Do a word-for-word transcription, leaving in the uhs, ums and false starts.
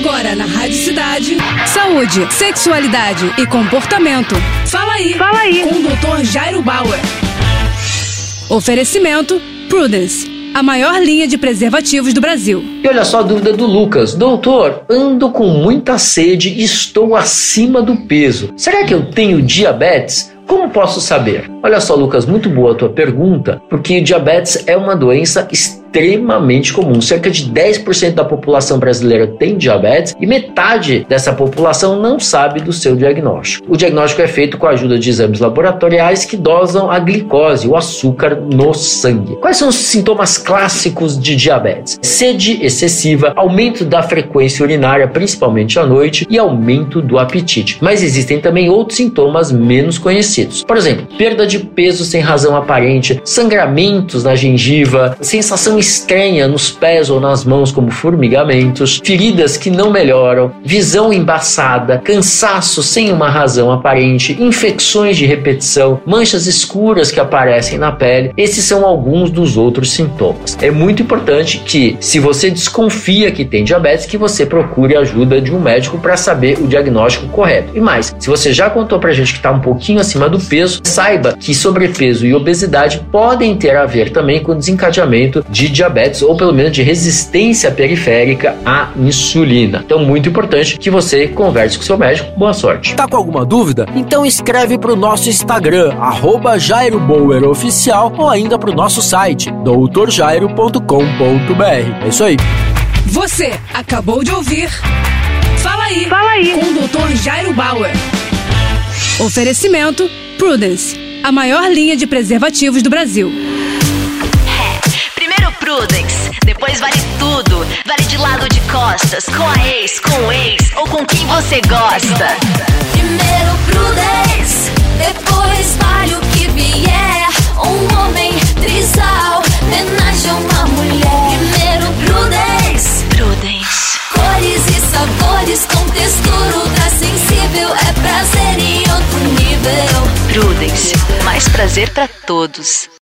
agora na Rádio Cidade. Saúde, sexualidade e comportamento. Fala aí. Fala aí. Com o doutor Jairo Bauer. Oferecimento Prudence, a maior linha de preservativos do Brasil. E olha só a dúvida do Lucas. Doutor, ando com muita sede e estou acima do peso. Será que eu tenho diabetes? Como posso saber? Olha só, Lucas, muito boa a tua pergunta, porque o diabetes é uma doença extremamente comum. Cerca de dez por cento da população brasileira tem diabetes e metade dessa população não sabe do seu diagnóstico. O diagnóstico é feito com a ajuda de exames laboratoriais que dosam a glicose, o açúcar, no sangue. Quais são os sintomas clássicos de diabetes? Sede excessiva, aumento da frequência urinária, principalmente à noite, e aumento do apetite. Mas existem também outros sintomas menos conhecidos. Por exemplo, perda de peso sem razão aparente, sangramentos na gengiva, sensação estranha nos pés ou nas mãos como formigamentos, feridas que não melhoram, visão embaçada, cansaço sem uma razão aparente, infecções de repetição, manchas escuras que aparecem na pele. Esses são alguns dos outros sintomas. É muito importante que, se você desconfia que tem diabetes, que você procure a ajuda de um médico para saber o diagnóstico correto. E mais, se você já contou pra gente que está um pouquinho acima do peso, saiba que sobrepeso e obesidade podem ter a ver também com o desencadeamento de diabetes ou pelo menos de resistência periférica à insulina. Então, muito importante que você converse com seu médico. Boa sorte. Tá com alguma dúvida? Então escreve para o nosso Instagram, arroba Jairo Bauer Oficial, ou ainda para o nosso site, doutor jairo ponto com ponto br. É isso aí. Você acabou de ouvir Fala aí, Fala aí. Com o doutor Jairo Bauer. Oferecimento Prudence, a maior linha de preservativos do Brasil. É, primeiro Prudence, depois vale tudo. Vale de lado ou de costas, com a ex, com o ex ou com quem você gosta. Primeiro Prudence, depois vale o que vier. Um homem, trisal, homenagem a uma mulher. Primeiro Prudence, Prudence. Cores e sabores com textura sensível, é prazer e Prudence, mais prazer para todos.